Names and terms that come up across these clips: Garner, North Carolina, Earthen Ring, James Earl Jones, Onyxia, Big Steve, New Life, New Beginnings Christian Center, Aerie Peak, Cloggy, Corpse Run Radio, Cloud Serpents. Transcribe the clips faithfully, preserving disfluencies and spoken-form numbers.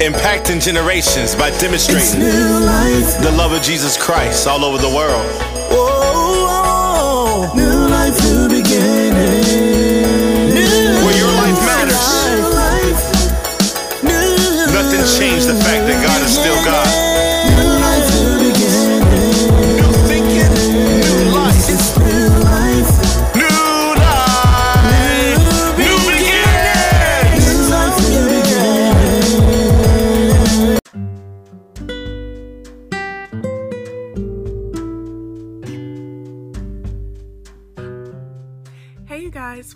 impacting generations by demonstrating the love of Jesus Christ all over the world. Whoa, whoa. New life, new beginning. New Where your life matters. New life. New Nothing changed the fact that God is still God. New life, new beginning. New thinking, new life. It's new life.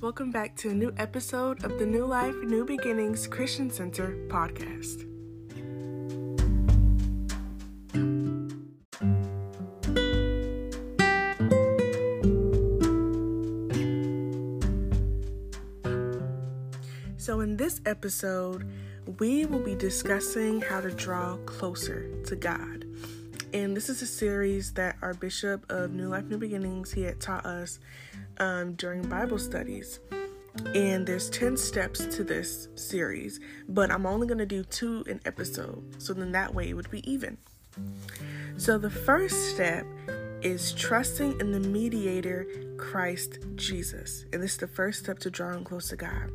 Welcome back to a new episode of the New Life, New Beginnings Christian Center podcast. So in this episode, we will be discussing how to draw closer to God. And this is a series that our bishop of New Life, New Beginnings, he had taught us um, during Bible studies. And there's ten steps to this series, but I'm only going to do two an episode. So then that way it would be even. So the first step is trusting in the mediator, Christ Jesus. And this is the first step to drawing close to God.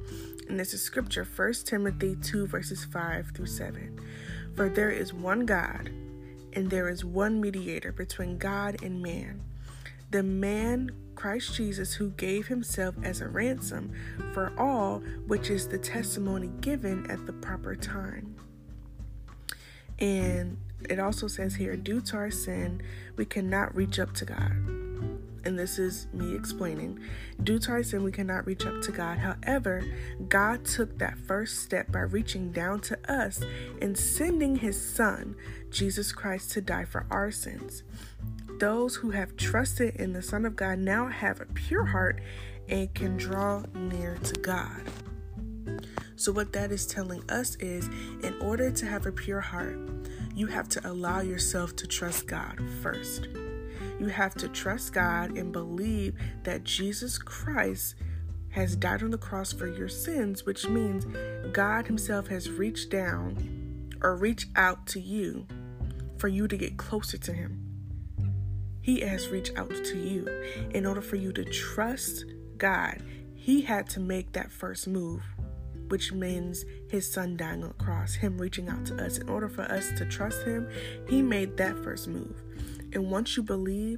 And this is scripture, First Timothy two, verses five through seven. For there is one God, and there is one mediator between God and man, the man Christ Jesus, who gave himself as a ransom for all, which is the testimony given at the proper time. And it also says here, due to our sin, we cannot reach up to God. And this is me explaining. Due to our sin, we cannot reach up to God. However, God took that first step by reaching down to us and sending his son, Jesus Christ, to die for our sins. Those who have trusted in the Son of God now have a pure heart and can draw near to God. So what that is telling us is, in order to have a pure heart, you have to allow yourself to trust God first. You have to trust God and believe that Jesus Christ has died on the cross for your sins, which means God himself has reached down or reached out to you for you to get closer to him. He has reached out to you. In order for you to trust God, he had to make that first move, which means his son dying on the cross, him reaching out to us. In order for us to trust him, he made that first move. And once you believe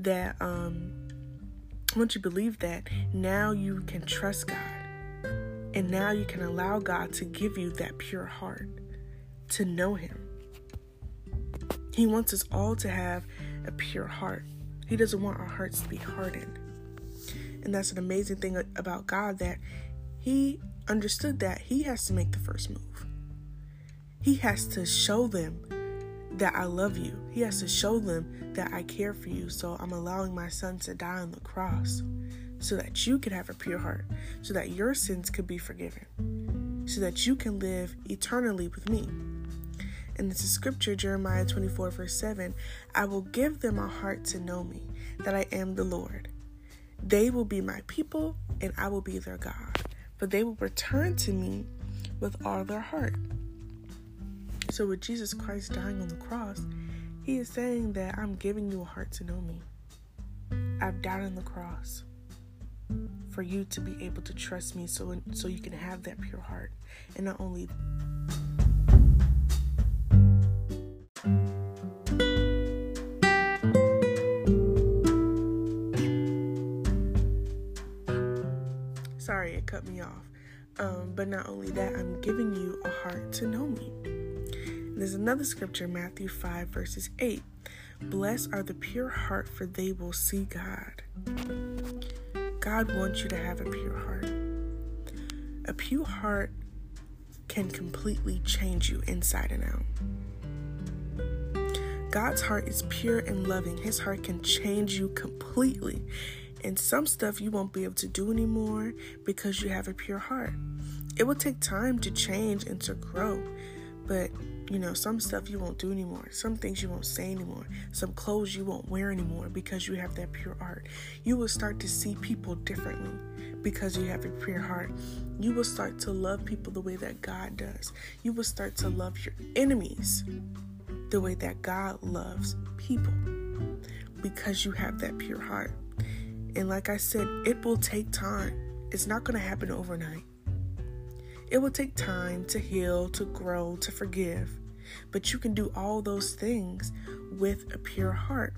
that, um, once you believe that, now you can trust God. And now you can allow God to give you that pure heart to know him. He wants us all to have a pure heart. He doesn't want our hearts to be hardened. And that's an amazing thing about God, that he understood that he has to make the first move. He has to show them that I love you. He has to show them that I care for you. So I'm allowing my son to die on the cross so that you could have a pure heart, so that your sins could be forgiven, so that you can live eternally with me. And this is scripture, Jeremiah twenty-four, verse seven. I will give them a heart to know me, that I am the Lord. They will be my people, and I will be their God. For they will return to me with all their heart. So with Jesus Christ dying on the cross, he is saying that I'm giving you a heart to know me. I've died on the cross for you to be able to trust me, so so you can have that pure heart. And not only sorry, it cut me off. Um, but not only that, I'm giving you a heart to know me. There's another scripture, Matthew five, verses eight. Blessed are the pure heart, for they will see God. God wants you to have a pure heart. A pure heart can completely change you inside and out. God's heart is pure and loving. His heart can change you completely. And some stuff you won't be able to do anymore because you have a pure heart. It will take time to change and to grow. But, you know, some stuff you won't do anymore. Some things you won't say anymore. Some clothes you won't wear anymore because you have that pure heart. You will start to see people differently because you have a pure heart, you will start to love people the way that God does. You will start to love your enemies the way that God loves people, because you have that pure heart. And like I said, it will take time. It's not going to happen overnight. It will take time to heal, to grow, to forgive. But you can do all those things with a pure heart.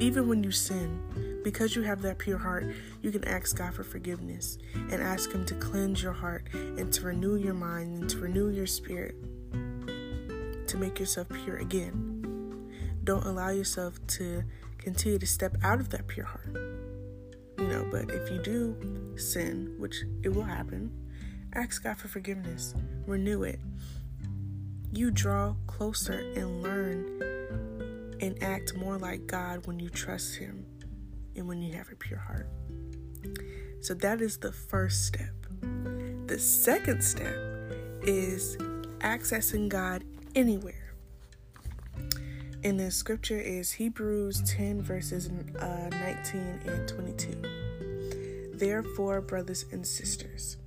Even when you sin, because you have that pure heart, you can ask God for forgiveness and ask Him to cleanse your heart and to renew your mind and to renew your spirit, to make yourself pure again. Don't allow yourself to continue to step out of that pure heart. You know, but if you do sin, which it will happen, ask God for forgiveness. Renew it. You draw closer and learn and act more like God when you trust Him and when you have a pure heart. So that is the first step. The second step is accessing God anywhere. And the scripture is Hebrews ten, verses uh, nineteen and twenty-two. Therefore, brothers and sisters,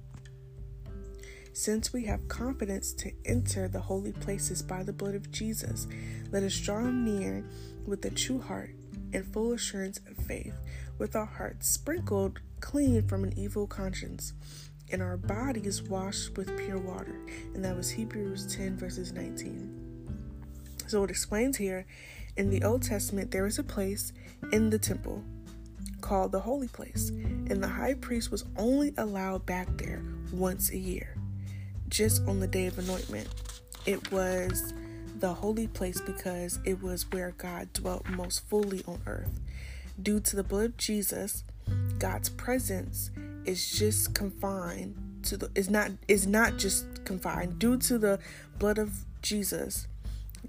since we have confidence to enter the holy places by the blood of Jesus, let us draw near with a true heart and full assurance of faith, with our hearts sprinkled clean from an evil conscience and our bodies washed with pure water. And that was Hebrews ten, verses nineteen. So it explains here, in the Old Testament, there was a place in the temple called the holy place, and the high priest was only allowed back there once a year, just on the day of anointment. It was the holy place because it was where God dwelt most fully on earth. Due to the blood of Jesus, God's presence is just confined to the is not is not just confined. Due to the blood of Jesus,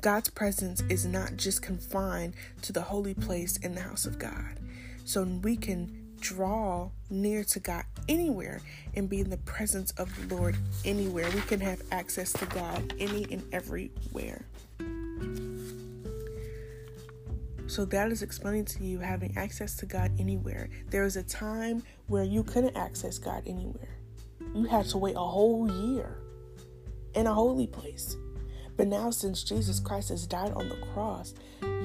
God's presence is not just confined to the holy place in the house of God. So we can draw near to God anywhere and be in the presence of the Lord anywhere. We can have access to God any and everywhere. So that is explaining to you having access to God anywhere. There was a time where you couldn't access God anywhere. You had to wait a whole year in a holy place. But now, since Jesus Christ has died on the cross,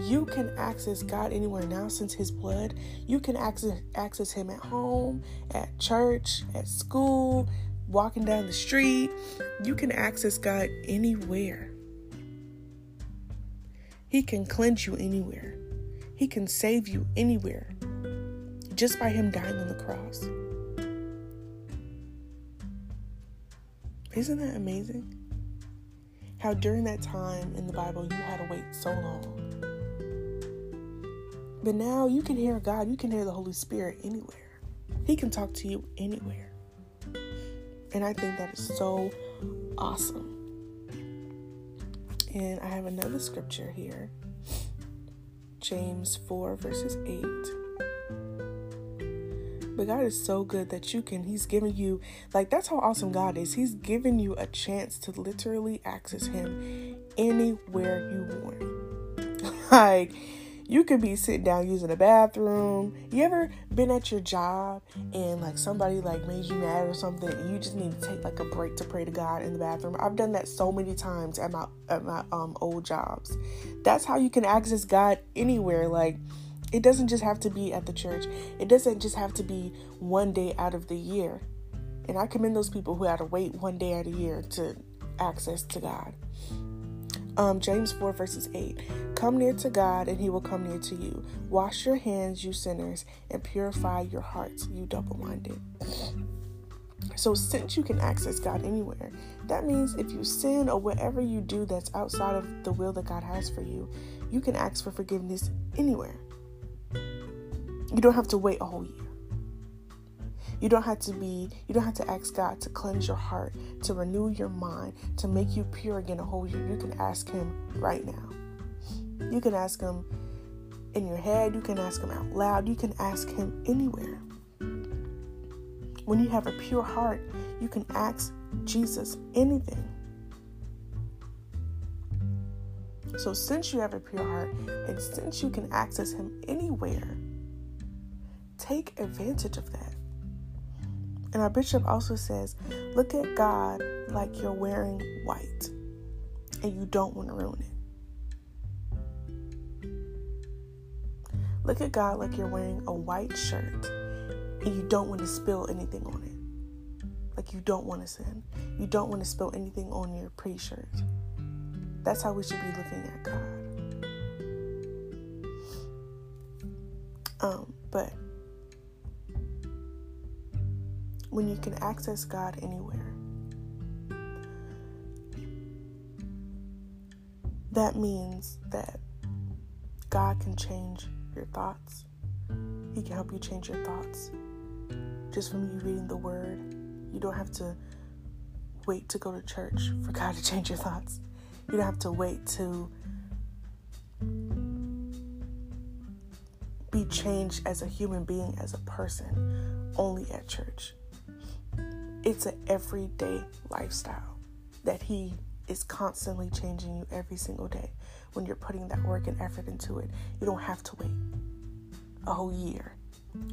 you can access God anywhere now. Since His blood, you can access, access Him at home, at church, at school, walking down the street. You can access God anywhere. He can cleanse you anywhere. He can save you anywhere, just by Him dying on the cross. Isn't that amazing? How during that time in the Bible, you had to wait so long. But now you can hear God. You can hear the Holy Spirit anywhere. He can talk to you anywhere. And I think that is so awesome. And I have another scripture here. James four, verses eight. But God is so good that you can, He's giving you, like, that's how awesome God is. He's giving you a chance to literally access Him anywhere you want. Like, you could be sitting down using the bathroom. You ever been at your job and like somebody like made you mad or something and you just need to take like a break to pray to God in the bathroom? I've done that so many times at my at my um old jobs. That's how you can access God anywhere. Like, it doesn't just have to be at the church. It doesn't just have to be one day out of the year. And I commend those people who had to wait one day out of the year to access to God. Um, James four, verses eight. Come near to God and He will come near to you. Wash your hands, you sinners, and purify your hearts, you double-minded. So since you can access God anywhere, that means if you sin or whatever you do that's outside of the will that God has for you, you can ask for forgiveness anywhere. You don't have to wait a whole year. You don't have to be, you don't have to ask God to cleanse your heart, to renew your mind, to make you pure again a whole year. You can ask Him right now. You can ask Him in your head. You can ask Him out loud. You can ask Him anywhere. When you have a pure heart, you can ask Jesus anything. So since you have a pure heart and since you can access Him anywhere, Take advantage of that. And our bishop also says, look at God like you're wearing white and you don't want to ruin it. Look at God like you're wearing a white shirt and you don't want to spill anything on it. Like you don't want to sin. You don't want to spill anything on your pretty shirt. That's how we should be looking at God. Um, but when you can access God anywhere, that means that God can change your thoughts. He can help you change your thoughts. Just from you reading the word, you don't have to wait to go to church for God to change your thoughts. You don't have to wait to be changed as a human being, as a person, only at church. It's an everyday lifestyle that he is constantly changing you every single day. When you're putting that work and effort into it, you don't have to wait a whole year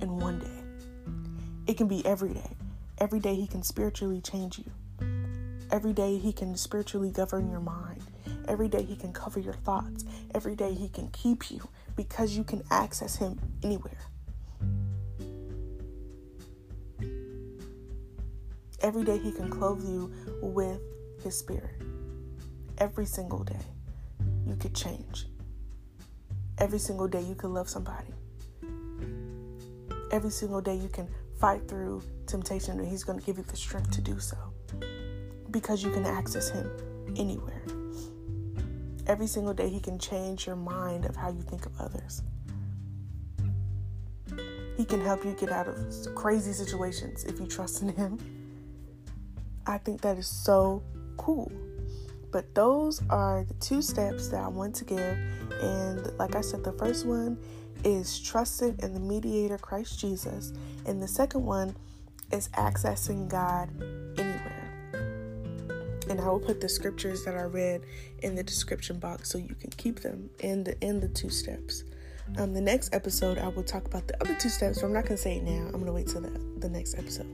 in one day. It can be every day. Every day he can spiritually change you. Every day he can spiritually govern your mind. Every day he can cover your thoughts. Every day he can keep you because you can access him anywhere. Every day he can clothe you with his spirit. Every single day you could change. Every single day you could love somebody. Every single day you can fight through temptation, and he's going to give you the strength to do so because you can access him anywhere. Every single day he can change your mind of how you think of others. He can help you get out of crazy situations if you trust in him. I think that is so cool. But those are the two steps that I want to give. And like I said, the first one is trusting in the mediator, Christ Jesus. And the second one is accessing God anywhere. And I will put the scriptures that I read in the description box so you can keep them in the, in the two steps. Um, the next episode, I will talk about the other two steps, but I'm not going to say it now. I'm going to wait till the, the next episode.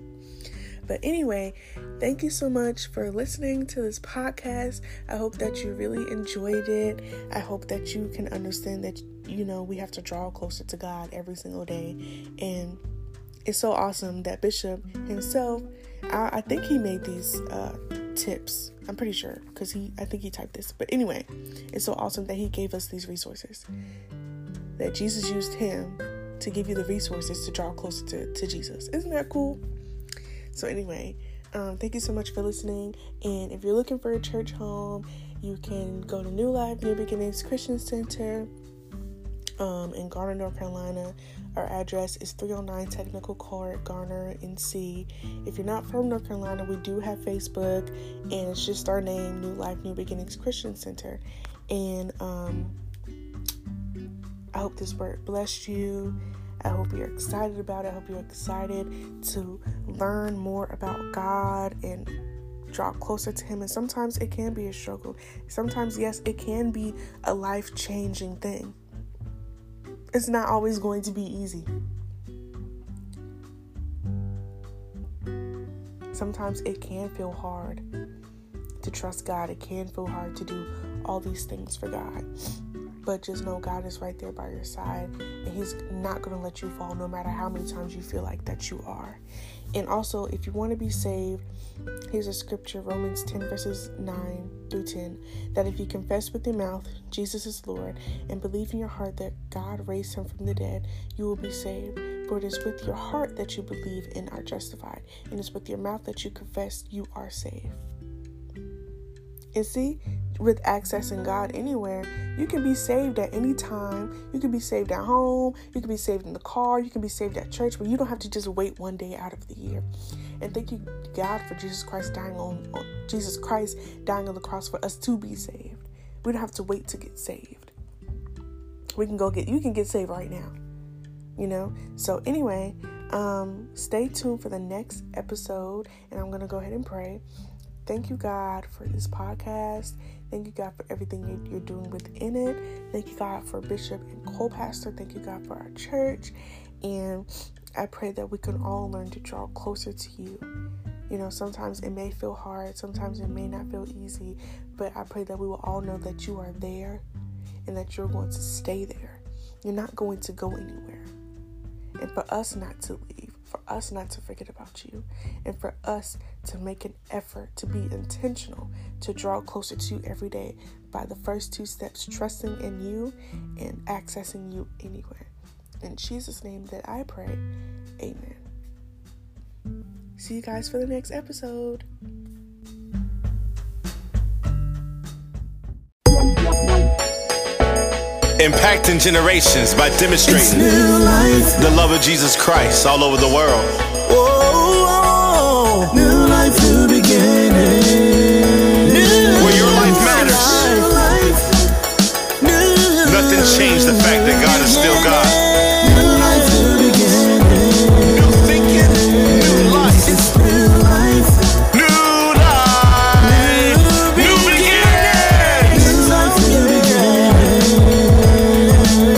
But anyway, thank you so much for listening to this podcast. I hope that you really enjoyed it. I hope that you can understand that, you know, we have to draw closer to God every single day. And it's so awesome that Bishop himself, I, I think he made these uh, tips. I'm pretty sure because he, I think he typed this. But anyway, it's so awesome that he gave us these resources, that Jesus used him to give you the resources to draw closer to, to Jesus. Isn't that cool? So anyway, um, thank you so much for listening. And if you're looking for a church home, you can go to New Life, New Beginnings Christian Center um, in Garner, North Carolina. Our address is three oh nine Technical Court, Garner, N C. If you're not from North Carolina, we do have Facebook, and it's just our name, New Life, New Beginnings Christian Center. And um, I hope this word blessed you. I hope you're excited about it. I hope you're excited to learn more about God and draw closer to him. And sometimes it can be a struggle. Sometimes, yes, it can be a life-changing thing. It's not always going to be easy. Sometimes it can feel hard to trust God. It can feel hard to do all these things for God. But just know God is right there by your side, and he's not going to let you fall no matter how many times you feel like that you are. And also, if you want to be saved, here's a scripture, Romans ten, verses nine through ten, that if you confess with your mouth Jesus is Lord and believe in your heart that God raised him from the dead, you will be saved. For it is with your heart that you believe and are justified, and it's with your mouth that you confess you are saved. And see, with accessing God anywhere, you can be saved at any time. You can be saved at home. You can be saved in the car. You can be saved at church, but you don't have to just wait one day out of the year. And thank you, God, for Jesus Christ dying on, on Jesus Christ dying on the cross for us to be saved. We don't have to wait to get saved. We can go get, you can get saved right now, you know? So anyway, um, stay tuned for the next episode, and I'm going to go ahead and pray. Thank you, God, for this podcast. Thank you, God, for everything you're doing within it. Thank you, God, for Bishop and co-pastor. Thank you, God, for our church. And I pray that we can all learn to draw closer to you. You know, sometimes it may feel hard, sometimes it may not feel easy, but I pray that we will all know that you are there and that you're going to stay there. You're not going to go anywhere. And for us not to leave, for us not to forget about you, and for us to make an effort to be intentional, to draw closer to you every day by the first two steps, trusting in you and accessing you anywhere. In Jesus' name that I pray, amen. See you guys for the next episode. Impacting generations by demonstrating the love of Jesus Christ all over the world.